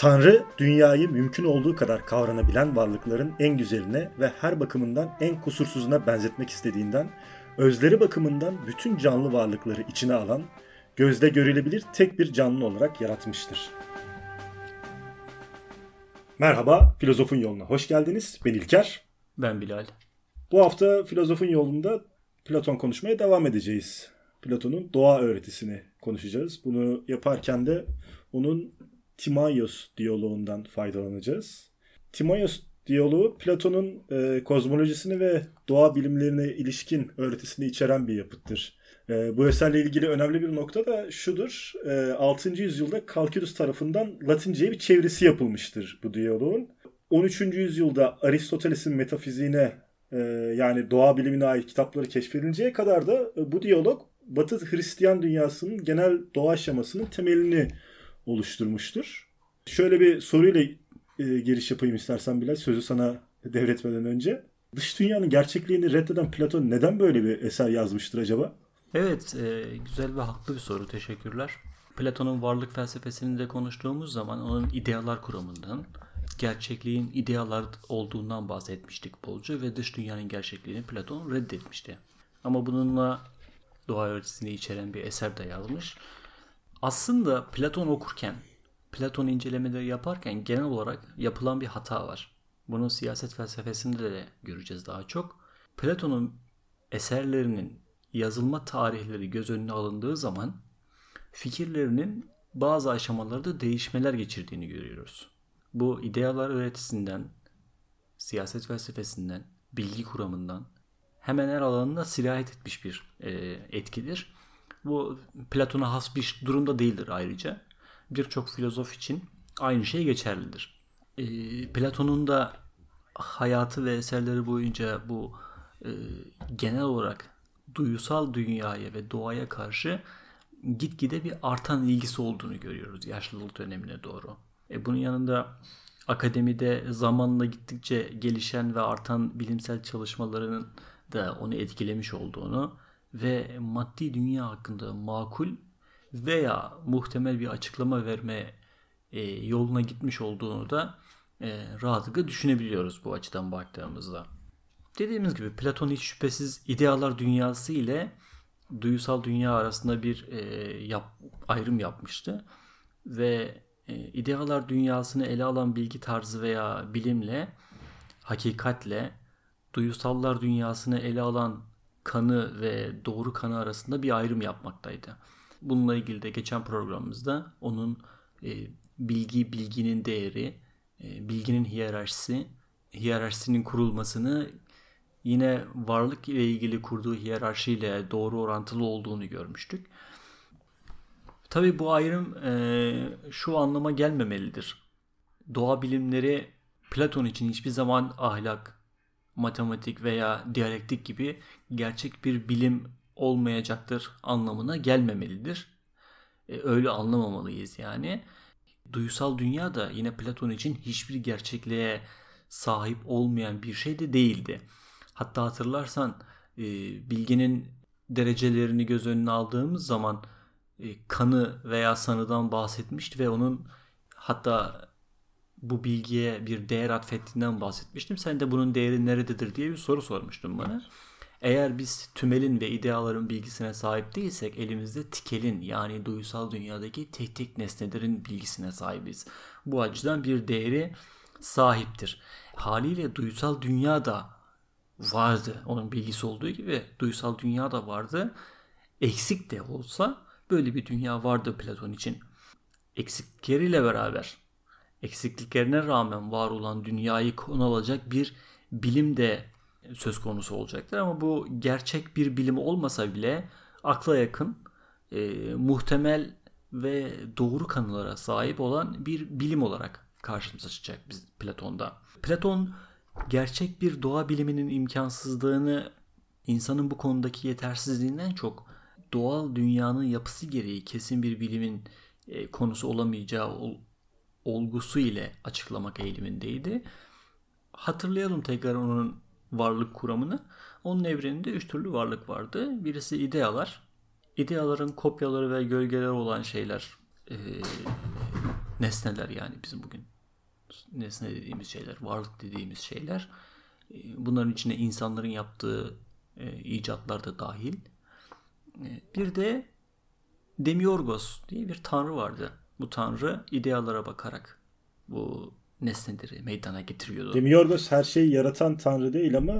Tanrı, dünyayı mümkün olduğu kadar kavranabilen varlıkların en güzeline ve her bakımından en kusursuzuna benzetmek istediğinden, özleri bakımından bütün canlı varlıkları içine alan, gözle görülebilir tek bir canlı olarak yaratmıştır. Merhaba, Filozofun Yoluna hoş geldiniz. Ben İlker. Ben Bilal. Bu hafta Filozofun Yolunda Platon konuşmaya devam edeceğiz. Platon'un doğa öğretisini konuşacağız. Bunu yaparken de onun Timaios diyaloğundan faydalanacağız. Timaios diyaloğu Platon'un kozmolojisini ve doğa bilimlerine ilişkin öğretisini içeren bir yapıttır. Bu eserle ilgili önemli bir nokta da şudur. 6. yüzyılda Kalkürüs tarafından Latince'ye bir çevirisi yapılmıştır bu diyaloğun. 13. yüzyılda Aristoteles'in metafiziğine yani doğa bilimine ait kitapları keşfedilinceye kadar da bu diyalog Batı Hristiyan dünyasının genel doğa şemasının temelini oluşturmuştur. Şöyle bir soruyla giriş yapayım istersen Bilal, sözü sana devretmeden önce. Dış dünyanın gerçekliğini reddeden Platon neden böyle bir eser yazmıştır acaba? Evet, güzel ve haklı bir soru. Teşekkürler. Platon'un varlık felsefesini de konuştuğumuz zaman onun idealar kuramından, gerçekliğin idealar olduğundan bahsetmiştik bolca ve dış dünyanın gerçekliğini Platon reddetmişti. Ama bununla doğa öğretisini içeren bir eser de yazmış. Aslında Platon okurken, Platon incelemeleri yaparken genel olarak yapılan bir hata var. Bunu siyaset felsefesinde de göreceğiz daha çok. Platon'un eserlerinin yazılma tarihleri göz önüne alındığı zaman fikirlerinin bazı aşamalarda değişmeler geçirdiğini görüyoruz. Bu idealar öğretisinden, siyaset felsefesinden, bilgi kuramından hemen her alanına sirayet etmiş bir etkidir. Bu Platon'a has bir durumda değildir ayrıca. Birçok filozof için aynı şey geçerlidir. Platon'un da hayatı ve eserleri boyunca bu genel olarak duyusal dünyaya ve doğaya karşı gitgide bir artan ilgisi olduğunu görüyoruz yaşlılık dönemine doğru. Bunun yanında akademide zamanla gittikçe gelişen ve artan bilimsel çalışmalarının da onu etkilemiş olduğunu ve maddi dünya hakkında makul veya muhtemel bir açıklama verme yoluna gitmiş olduğunu da rahatlıkla düşünebiliyoruz bu açıdan baktığımızda. Dediğimiz gibi Platon hiç şüphesiz idealar dünyası ile duyusal dünya arasında bir ayrım yapmıştı. Ve idealar dünyasını ele alan bilgi tarzı veya bilimle, hakikatle, duyusallar dünyasını ele alan kanı ve doğru kanı arasında bir ayrım yapmaktaydı. Bununla ilgili de geçen programımızda onun bilginin değeri, bilginin hiyerarşisinin kurulmasını yine varlık ile ilgili kurduğu hiyerarşiyle doğru orantılı olduğunu görmüştük. Tabii bu ayrım şu anlama gelmemelidir. Doğa bilimleri Platon için hiçbir zaman ahlak, matematik veya diyalektik gibi gerçek bir bilim olmayacaktır anlamına gelmemelidir. Öyle anlamamalıyız yani. Duyusal dünya da yine Platon için hiçbir gerçekliğe sahip olmayan bir şey de değildi. Hatta hatırlarsan bilginin derecelerini göz önüne aldığımız zaman kanı veya sanıdan bahsetmişti ve onun hatta bu bilgiye bir değer atfettiğinden bahsetmiştim. Sen de bunun değeri nerededir diye bir soru sormuştun bana. Eğer biz tümelin ve ideaların bilgisine sahip değilsek elimizde tikelin yani duyusal dünyadaki tek nesnelerin bilgisine sahibiz. Bu açıdan bir değeri sahiptir. Haliyle duyusal dünya da vardı. Onun bilgisi olduğu gibi duyusal dünya da vardı. Eksik de olsa böyle bir dünya vardı Platon için. Eksikleriyle beraber, eksikliklerine rağmen var olan dünyayı konu alacak bir bilim de söz konusu olacaktır. Ama bu gerçek bir bilim olmasa bile akla yakın, muhtemel ve doğru kanılara sahip olan bir bilim olarak karşımıza çıkacak biz Platon'da. Platon gerçek bir doğa biliminin imkansızlığını, insanın bu konudaki yetersizliğinden çok doğal dünyanın yapısı gereği kesin bir bilimin konusu olamayacağı olgusu ile açıklamak eğilimindeydi. Hatırlayalım tekrar onun varlık kuramını. Onun evreninde 3 türlü varlık vardı. Birisi idealar. İdeaların kopyaları ve gölgeleri olan şeyler nesneler, yani bizim bugün nesne dediğimiz şeyler, varlık dediğimiz şeyler, bunların içine insanların yaptığı icatlar da dahil. Bir de Demiurgos diye bir tanrı vardı. Bu tanrı idealara bakarak bu nesneleri meydana getiriyordu. Demiurgos her şeyi yaratan tanrı değil ama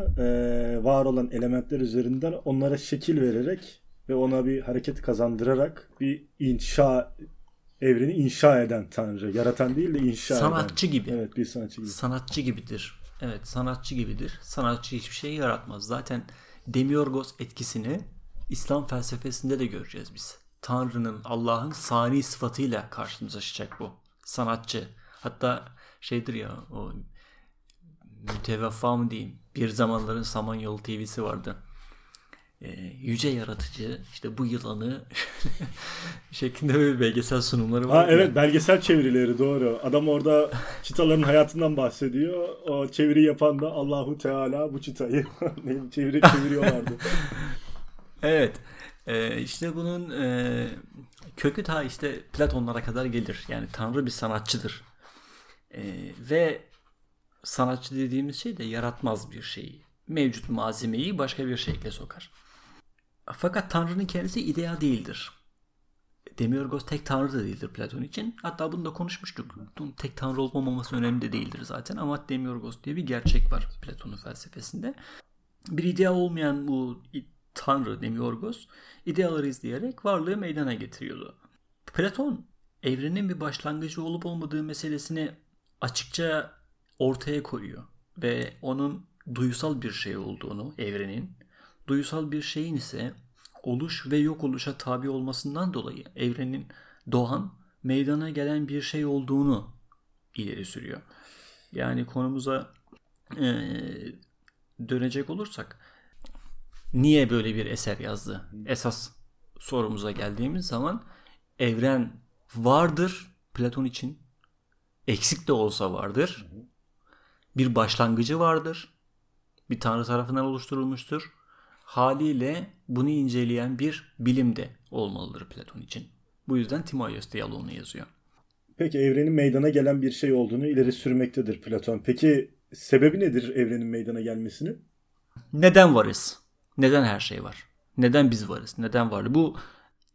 var olan elementler üzerinden onlara şekil vererek ve ona bir hareket kazandırarak bir evreni inşa eden tanrı. Yaratan değil de inşa sanatçı eden. Gibi. Evet, bir sanatçı gibi. Sanatçı gibidir. Evet, sanatçı gibidir. Sanatçı hiçbir şey yaratmaz. Zaten Demiurgos etkisini İslam felsefesinde de göreceğiz biz. Tanrı'nın, Allah'ın sani sıfatıyla karşımıza çıkacak bu sanatçı. Hatta şeydir ya, o müteveffa mı diyeyim, bir zamanların Samanyolu TV'si vardı. Yüce yaratıcı işte bu yılanı şeklinde böyle belgesel sunumları var. Ha, evet yani. Belgesel çevirileri, doğru. Adam orada çitaların hayatından bahsediyor. O çeviri yapan da Allahu Teala bu çitayı çeviriyorlardı. Evet. İşte bunun kökü ta işte Platonlara kadar gelir. Yani Tanrı bir sanatçıdır. Ve sanatçı dediğimiz şey de yaratmaz bir şeyi. Mevcut malzemeyi başka bir şekle sokar. Fakat Tanrı'nın kendisi ideal değildir. Demiurgos tek Tanrı da değildir Platon için. Hatta bunu da konuşmuştuk. Tek Tanrı olup olmaması önemli de değildir zaten. Ama Demiurgos diye bir gerçek var Platon'un felsefesinde. Bir ideal olmayan bu Tanrı Demiurgos idealları izleyerek varlığı meydana getiriyordu. Platon evrenin bir başlangıcı olup olmadığı meselesini açıkça ortaya koyuyor ve onun duyusal bir şey olduğunu, evrenin duyusal bir şeyin ise oluş ve yok oluşa tabi olmasından dolayı evrenin doğan, meydana gelen bir şey olduğunu ileri sürüyor. Yani konumuza dönecek olursak, niye böyle bir eser yazdı? Esas sorumuza geldiğimiz zaman evren vardır Platon için. Eksik de olsa vardır. Bir başlangıcı vardır. Bir tanrı tarafından oluşturulmuştur. Haliyle bunu inceleyen bir bilim de olmalıdır Platon için. Bu yüzden Timaios diyaloğunu yazıyor. Peki evrenin meydana gelen bir şey olduğunu ileri sürmektedir Platon. Peki sebebi nedir evrenin meydana gelmesinin? Neden varız? Neden her şey var? Neden biz varız? Neden vardı? Bu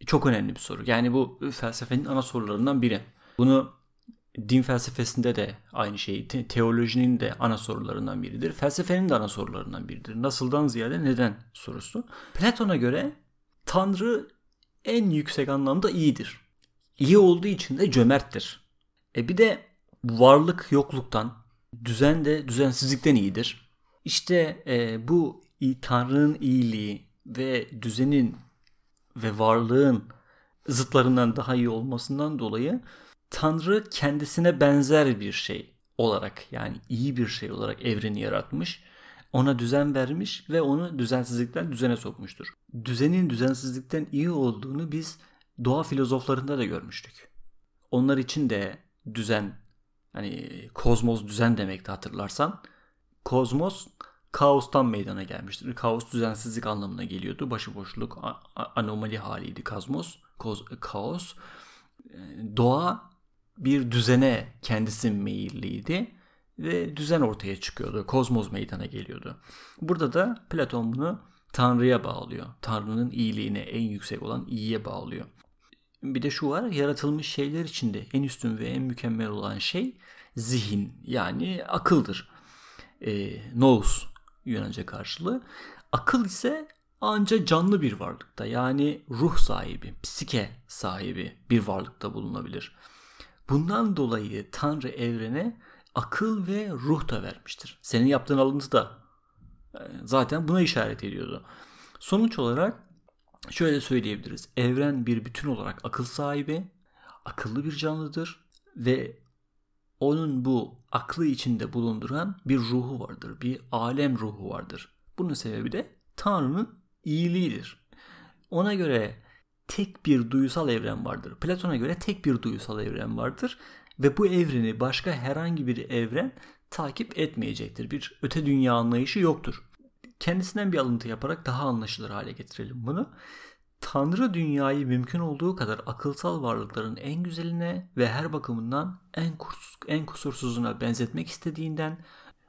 çok önemli bir soru. Yani bu felsefenin ana sorularından biri. Bunu din felsefesinde de aynı şey, teolojinin de ana sorularından biridir. Felsefenin de ana sorularından biridir. Nasıldan ziyade neden sorusu. Platon'a göre Tanrı en yüksek anlamda iyidir. İyi olduğu için de cömerttir. Bir de varlık yokluktan, düzen de düzensizlikten iyidir. İşte bu Tanrı'nın iyiliği ve düzenin ve varlığın zıtlarından daha iyi olmasından dolayı Tanrı kendisine benzer bir şey olarak, yani iyi bir şey olarak evreni yaratmış, ona düzen vermiş ve onu düzensizlikten düzene sokmuştur. Düzenin düzensizlikten iyi olduğunu biz doğa filozoflarında da görmüştük. Onlar için de düzen, hani kozmos düzen demekti hatırlarsan. Kozmos kaostan meydana gelmiştir. Kaos düzensizlik anlamına geliyordu. Başıboşluk, anomali haliydi kaos. Doğa bir düzene kendisi meyilliydi ve düzen ortaya çıkıyordu. Kozmos meydana geliyordu. Burada da Platon bunu Tanrı'ya bağlıyor. Tanrı'nın iyiliğine, en yüksek olan iyiye bağlıyor. Bir de şu var, yaratılmış şeyler içinde en üstün ve en mükemmel olan şey zihin, yani akıldır. Nous Yunanca karşılığı. Akıl ise ancak canlı bir varlıkta, yani ruh sahibi, psike sahibi bir varlıkta bulunabilir. Bundan dolayı Tanrı evrene akıl ve ruh da vermiştir. Senin yaptığın alıntı da zaten buna işaret ediyordu. Sonuç olarak şöyle söyleyebiliriz. Evren bir bütün olarak akıl sahibi, akıllı bir canlıdır ve onun bu aklı içinde bulunduran bir ruhu vardır. Bir alem ruhu vardır. Bunun sebebi de Tanrı'nın iyiliğidir. Ona göre tek bir duyusal evren vardır. Platon'a göre tek bir duyusal evren vardır. Ve bu evreni başka herhangi bir evren takip etmeyecektir. Bir öte dünya anlayışı yoktur. Kendisinden bir alıntı yaparak daha anlaşılır hale getirelim bunu. Tanrı dünyayı mümkün olduğu kadar akılsal varlıkların en güzeline ve her bakımından en kusursuzuna benzetmek istediğinden,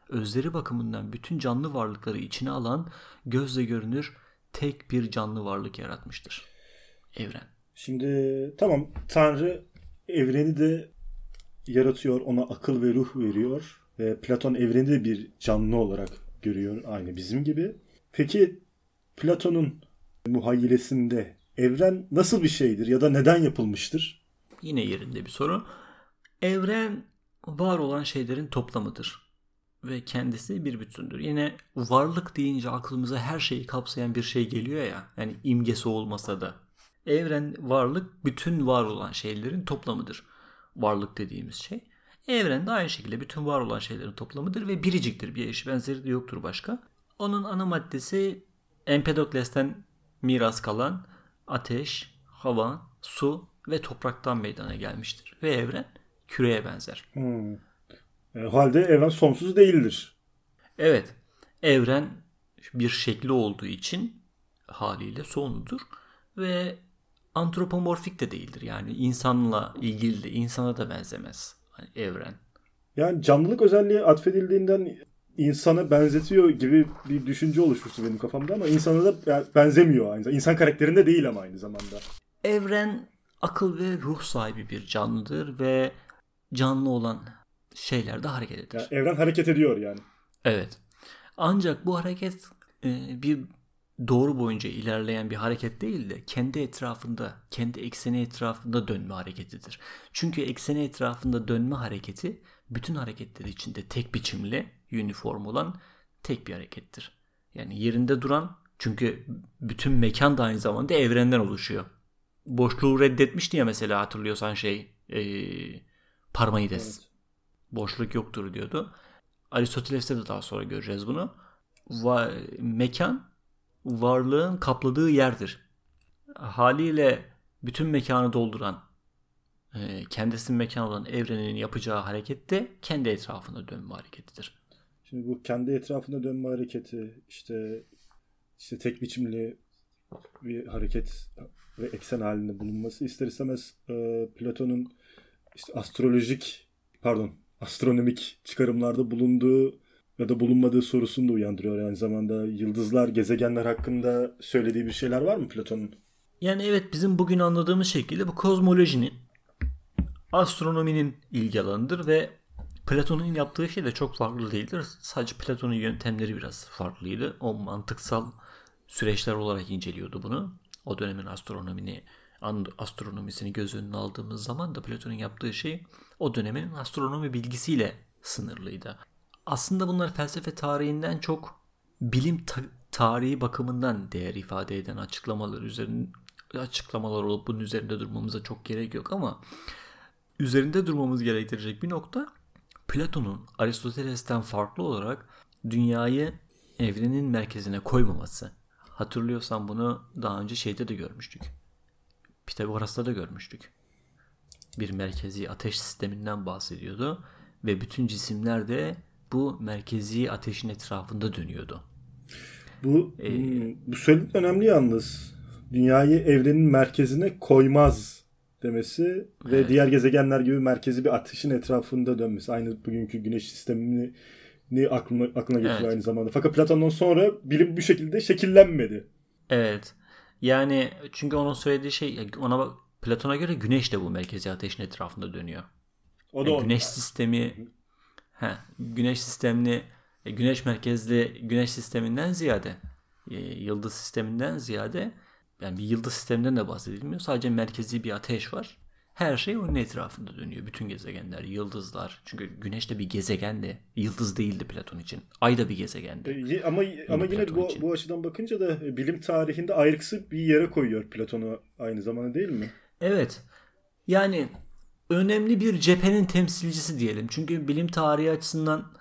özleri bakımından bütün canlı varlıkları içine alan, gözle görünür tek bir canlı varlık yaratmıştır. Evren. Şimdi tamam, Tanrı evreni de yaratıyor, ona akıl ve ruh veriyor ve Platon evreni de bir canlı olarak görüyor aynı bizim gibi. Peki Platon'un muhayyilesinde evren nasıl bir şeydir ya da neden yapılmıştır? Yine yerinde bir soru. Evren var olan şeylerin toplamıdır ve kendisi bir bütündür. Yine varlık deyince aklımıza her şeyi kapsayan bir şey geliyor ya, yani imgesi olmasa da. Evren, varlık, bütün var olan şeylerin toplamıdır. Varlık dediğimiz şey. Evren de aynı şekilde bütün var olan şeylerin toplamıdır ve biriciktir. Bir eşi benzeri de yoktur başka. Onun ana maddesi Empedokles'ten miras kalan ateş, hava, su ve topraktan meydana gelmiştir. Ve evren küreye benzer. O halde evren sonsuz değildir. Evet. Evren bir şekli olduğu için haliyle sonludur. Ve antropomorfik de değildir. Yani insanla ilgili de, insana da benzemez yani evren. Yani canlılık özelliği atfedildiğinden insana benzetiyor gibi bir düşünce oluşmuştu benim kafamda ama insana da benzemiyor aynı zamanda. İnsan karakterinde değil ama aynı zamanda. Evren akıl ve ruh sahibi bir canlıdır ve canlı olan şeyler de hareket eder. Yani evren hareket ediyor yani. Evet. Ancak bu hareket bir doğru boyunca ilerleyen bir hareket değil de kendi etrafında, kendi ekseni etrafında dönme hareketidir. Çünkü ekseni etrafında dönme hareketi bütün hareketleri içinde tek biçimli, uniform olan tek bir harekettir. Yani yerinde duran, çünkü bütün mekan da aynı zamanda evrenden oluşuyor. Boşluğu reddetmiş diye mesela hatırlıyorsan Parmenides. Evet. Boşluk yoktur diyordu. Aristoteles'te de daha sonra göreceğiz bunu. Mekan varlığın kapladığı yerdir. Haliyle bütün mekanı dolduran, kendisinin mekan olan evrenin yapacağı hareket de kendi etrafında dönme hareketidir. Şimdi bu kendi etrafında dönme hareketi işte tek biçimli bir hareket ve eksen halinde bulunması ister istemez Platon'un işte astronomik çıkarımlarda bulunduğu ya da bulunmadığı sorusunu da uyandırıyor. Aynı zamanda yıldızlar, gezegenler hakkında söylediği bir şeyler var mı Platon'un? Yani evet, bizim bugün anladığımız şekilde bu kozmolojinin, astronominin ilgi alanıdır ve Platon'un yaptığı şey de çok farklı değildir. Sadece Platon'un yöntemleri biraz farklıydı. O mantıksal süreçler olarak inceliyordu bunu. O dönemin astronomisini göz önüne aldığımız zaman da Platon'un yaptığı şey o dönemin astronomi bilgisiyle sınırlıydı. Aslında bunlar felsefe tarihinden çok bilim tarihi bakımından değer ifade eden açıklamalar olup bunun üzerinde durmamıza çok gerek yok ama üzerinde durmamız gerektirecek bir nokta, Platon'un Aristoteles'ten farklı olarak dünyayı evrenin merkezine koymaması. Hatırlıyorsan bunu daha önce şeyde de görmüştük. Pitagoras'ta da görmüştük. Bir merkezi ateş sisteminden bahsediyordu ve bütün cisimler de bu merkezi ateşin etrafında dönüyordu. Bu söylemin önemli yalnız. Dünyayı evrenin merkezine koymaz demesi ve evet, diğer gezegenler gibi merkezi bir ateşin etrafında dönmesi. Aynı bugünkü güneş sistemini aklına getiriyor evet, aynı zamanda. Fakat Platon'dan sonra bilim bu şekilde şekillenmedi. Evet. Yani çünkü onun söylediği şey, Platon'a göre güneş de bu merkezi ateşin etrafında dönüyor. O da yani güneş sistemi... Güneş sisteminden ziyade, yıldız sisteminden ziyade, yani bir yıldız sisteminden de bahsedilmiyor. Sadece merkezi bir ateş var. Her şey onun etrafında dönüyor. Bütün gezegenler, yıldızlar. Çünkü güneş de bir gezegendi. Yıldız değildi Platon için. Ay da bir gezegendi. Ama yine bu açıdan bakınca da bilim tarihinde ayrıksı bir yere koyuyor Platon'u aynı zamanda, değil mi? Evet. Yani önemli bir cephenin temsilcisi diyelim. Çünkü bilim tarihi açısından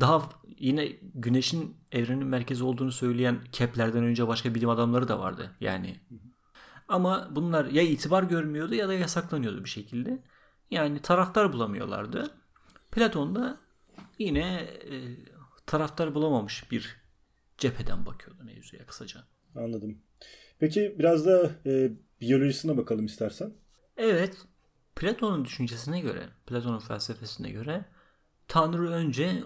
daha yine güneşin evrenin merkezi olduğunu söyleyen Kepler'den önce başka bilim adamları da vardı. Yani ama bunlar ya itibar görmüyordu ya da yasaklanıyordu bir şekilde. Yani taraftar bulamıyorlardı. Platon da yine taraftar bulamamış bir cepheden bakıyordu mevzuya kısaca. Anladım. Peki biraz da biyolojisine bakalım istersen. Evet. Platon'un düşüncesine göre, Platon'un felsefesine göre Tanrı önce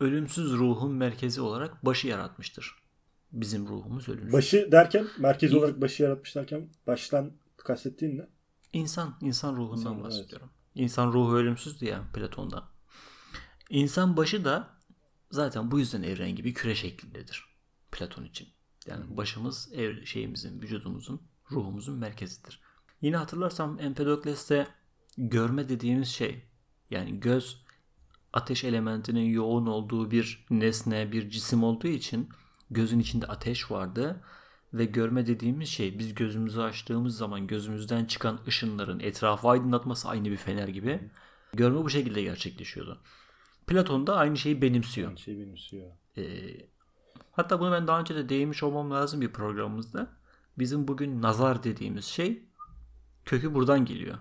ölümsüz ruhun merkezi olarak başı yaratmıştır. Bizim ruhumuz ölümsüz. Başı derken, merkez olarak başı yaratmış derken baştan kastettiğin ne? İnsan ruhundan bahsediyorum. Evet. İnsan ruhu ölümsüzdü ya Platon'da. İnsan başı da zaten bu yüzden evren gibi küre şeklindedir Platon için. Yani başımız şeyimizin, vücudumuzun, ruhumuzun merkezidir. Yine hatırlarsam Empedokles'te görme dediğimiz şey, yani göz ateş elementinin yoğun olduğu bir nesne, bir cisim olduğu için gözün içinde ateş vardı ve görme dediğimiz şey, biz gözümüzü açtığımız zaman gözümüzden çıkan ışınların etrafı aydınlatması aynı bir fener gibi. Görme bu şekilde gerçekleşiyordu. Platon da aynı şeyi benimsiyor. Hatta bunu ben daha önce de değinmiş olmam lazım bir programımızda. Bizim bugün nazar dediğimiz şey kökü buradan geliyor.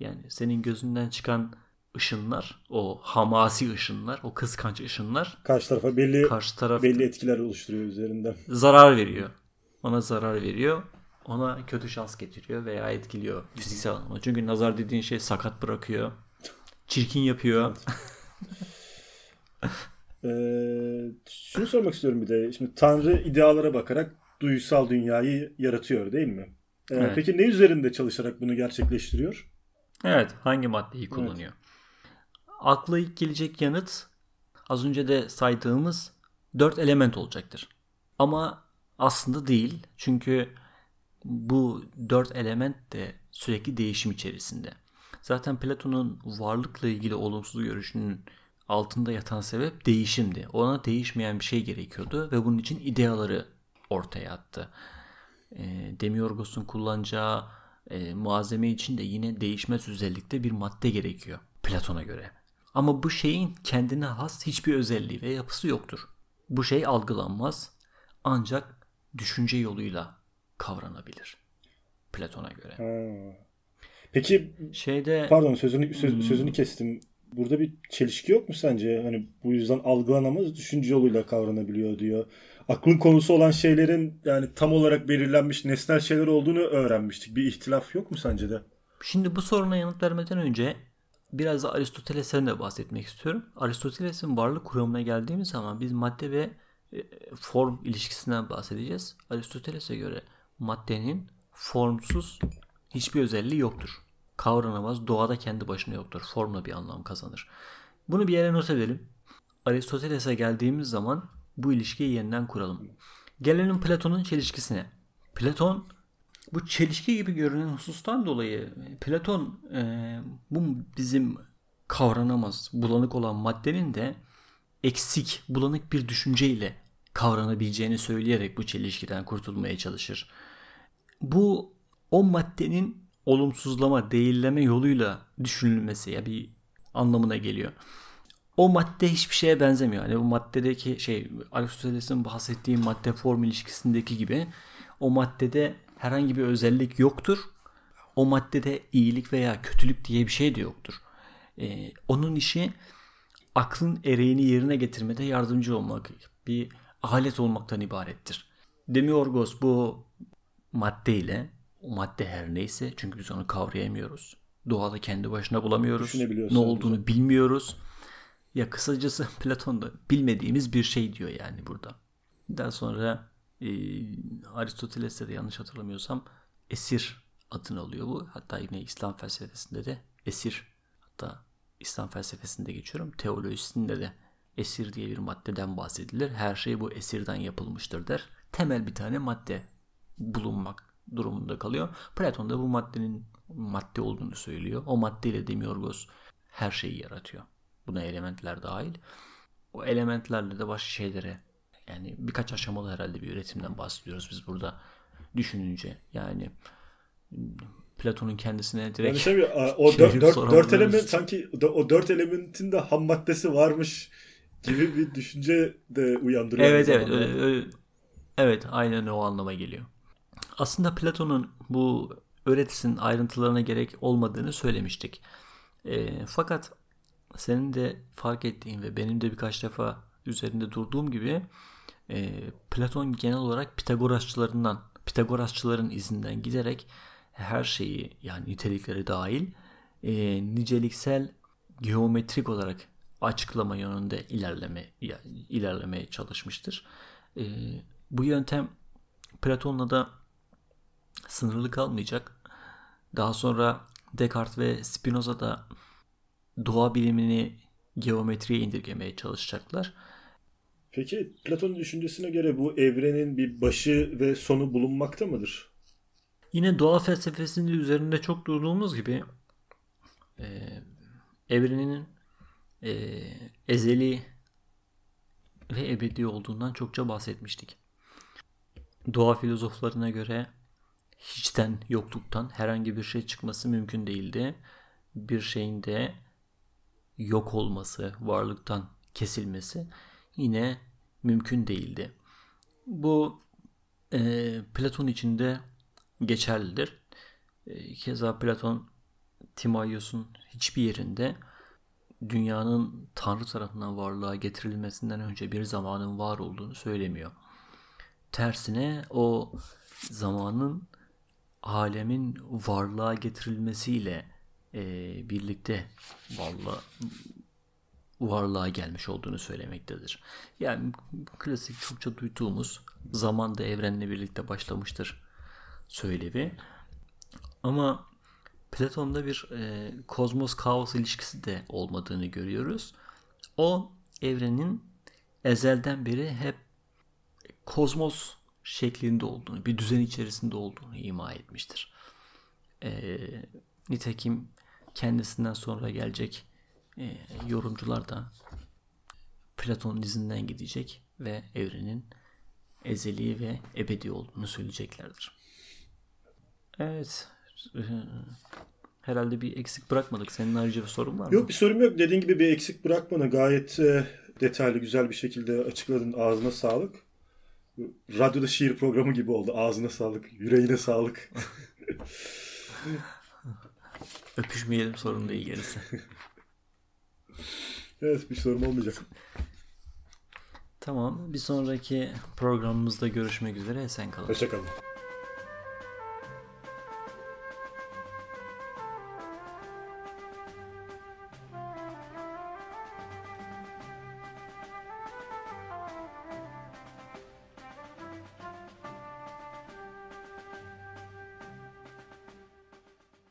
Yani senin gözünden çıkan ışınlar, o hamasi ışınlar, o kıskanç ışınlar karşı tarafa belli etkiler oluşturuyor üzerinde. Zarar veriyor. Ona zarar veriyor. Ona kötü şans getiriyor veya etkiliyor fiziksel anlamda. Çünkü nazar dediğin şey sakat bırakıyor. Çirkin yapıyor. Evet. Şunu sormak istiyorum bir de. Şimdi Tanrı idealara bakarak duysal dünyayı yaratıyor değil mi? Evet. Peki ne üzerinde çalışarak bunu gerçekleştiriyor? Evet. Hangi maddeyi kullanıyor? Evet. Akla ilk gelecek yanıt az önce de saydığımız 4 element olacaktır. Ama aslında değil. Çünkü bu 4 element de sürekli değişim içerisinde. Zaten Platon'un varlıkla ilgili olumsuz görüşünün altında yatan sebep değişimdi. Ona değişmeyen bir şey gerekiyordu ve bunun için ideaları ortaya attı. Demiurgos'un kullanacağı malzeme için de yine değişmez özellikte bir madde gerekiyor Platon'a göre. Ama bu şeyin kendine has hiçbir özelliği ve yapısı yoktur. Bu şey algılanmaz, ancak düşünce yoluyla kavranabilir Platon'a göre. Peki pardon sözünü kestim. Burada bir çelişki yok mu sence? Hani bu yüzden algılanamaz, düşünce yoluyla kavranabiliyor diyor. Aklın konusu olan şeylerin yani tam olarak belirlenmiş nesnel şeyler olduğunu öğrenmiştik. Bir ihtilaf yok mu sence de? Şimdi bu soruna yanıt vermeden önce biraz da Aristoteles'ten de bahsetmek istiyorum. Aristoteles'in varlık kuramına geldiğimiz zaman biz madde ve form ilişkisinden bahsedeceğiz. Aristoteles'e göre maddenin formsuz hiçbir özelliği yoktur. Kavranamaz, doğada kendi başına yoktur. Formla bir anlam kazanır. Bunu bir yere not edelim. Aristoteles'e geldiğimiz zaman bu ilişkiyi yeniden kuralım. Gelelim Platon'un çelişkisine. Platon bu çelişki gibi görünen husustan dolayı Platon bu bizim kavranamaz, bulanık olan maddenin de eksik, bulanık bir düşünceyle kavranabileceğini söyleyerek bu çelişkiden kurtulmaya çalışır. Bu o maddenin olumsuzlama, değilleme yoluyla düşünülmesi ya bir anlamına geliyor. O madde hiçbir şeye benzemiyor. Yani bu maddedeki şey, Aristoteles'in bahsettiği madde form ilişkisindeki gibi o maddede herhangi bir özellik yoktur. O maddede iyilik veya kötülük diye bir şey de yoktur. Onun işi aklın ereğini yerine getirmede yardımcı olmak, bir alet olmaktan ibarettir. Demiurgos bu maddeyle, o madde her neyse, çünkü biz onu kavrayamıyoruz. Doğada kendi başına bulamıyoruz. Ne olduğunu bilmiyoruz. Ya kısacası Platon'da bilmediğimiz bir şey diyor yani burada. Daha sonra Aristoteles'te de yanlış hatırlamıyorsam esir adını alıyor bu. Hatta yine İslam felsefesinde de esir. Hatta İslam felsefesinde geçiyorum. Teolojisinde de esir diye bir maddeden bahsedilir. Her şey bu esirden yapılmıştır der. Temel bir tane madde bulunmak durumunda kalıyor. Platon da bu maddenin madde olduğunu söylüyor. O maddeyle Demiurgos her şeyi yaratıyor. Buna elementler dahil. O elementlerle de başka şeylere, yani birkaç aşamalı herhalde bir üretimden bahsediyoruz biz burada düşününce. Yani Platon'un kendisine direkt yani o dört element sanki o 4 elementin de ham maddesi varmış gibi bir düşünce de uyandırıyor. Evet öyle. Evet, aynen o anlama geliyor. Aslında Platon'un bu öğretisinin ayrıntılarına gerek olmadığını söylemiştik. Fakat senin de fark ettiğin ve benim de birkaç defa üzerinde durduğum gibi Platon genel olarak Pitagorasçılarından Pitagorasçıların izinden giderek her şeyi, yani nitelikleri dahil niceliksel geometrik olarak açıklama yönünde ilerlemeye çalışmıştır. Bu yöntem Platon'la da sınırlı kalmayacak. Daha sonra Descartes ve Spinoza da doğa bilimini geometriye indirgemeye çalışacaklar. Peki Platon'un düşüncesine göre bu evrenin bir başı ve sonu bulunmakta mıdır? Yine doğa felsefesinde üzerinde çok durduğumuz gibi evrenin ezeli ve ebedi olduğundan çokça bahsetmiştik. Doğa filozoflarına göre hiçten, yokluktan herhangi bir şey çıkması mümkün değildi. Bir şeyin de yok olması, varlıktan kesilmesi yine mümkün değildi. Bu Platon için de geçerlidir. Keza Platon Timaios'un hiçbir yerinde dünyanın Tanrı tarafından varlığa getirilmesinden önce bir zamanın var olduğunu söylemiyor. Tersine o zamanın alemin varlığa getirilmesiyle birlikte varlığa gelmiş olduğunu söylemektedir. Yani klasik çokça duyduğumuz zaman da evrenle birlikte başlamıştır söylevi. Ama Platon'da bir kozmos kaos ilişkisi de olmadığını görüyoruz. O evrenin ezelden beri hep kozmos şeklinde olduğunu, bir düzen içerisinde olduğunu ima etmiştir. Nitekim kendisinden sonra gelecek yorumcular da Platon'un izinden gidecek ve evrenin ezeli ve ebedi olduğunu söyleyeceklerdir. Evet. Herhalde bir eksik bırakmadık. Senin ayrıca bir sorun var mı? Yok, bir sorum yok. Dediğin gibi bir eksik bırakmana gayet detaylı, güzel bir şekilde açıkladın. Ağzına sağlık. Radyoda şiir programı gibi oldu. Ağzına sağlık, yüreğine sağlık. Öpüşmeyelim, sorun değil gerisi. Evet, bir sorum olmayacak. Tamam, bir sonraki programımızda görüşmek üzere. Esen kalın. Hoşça kalın.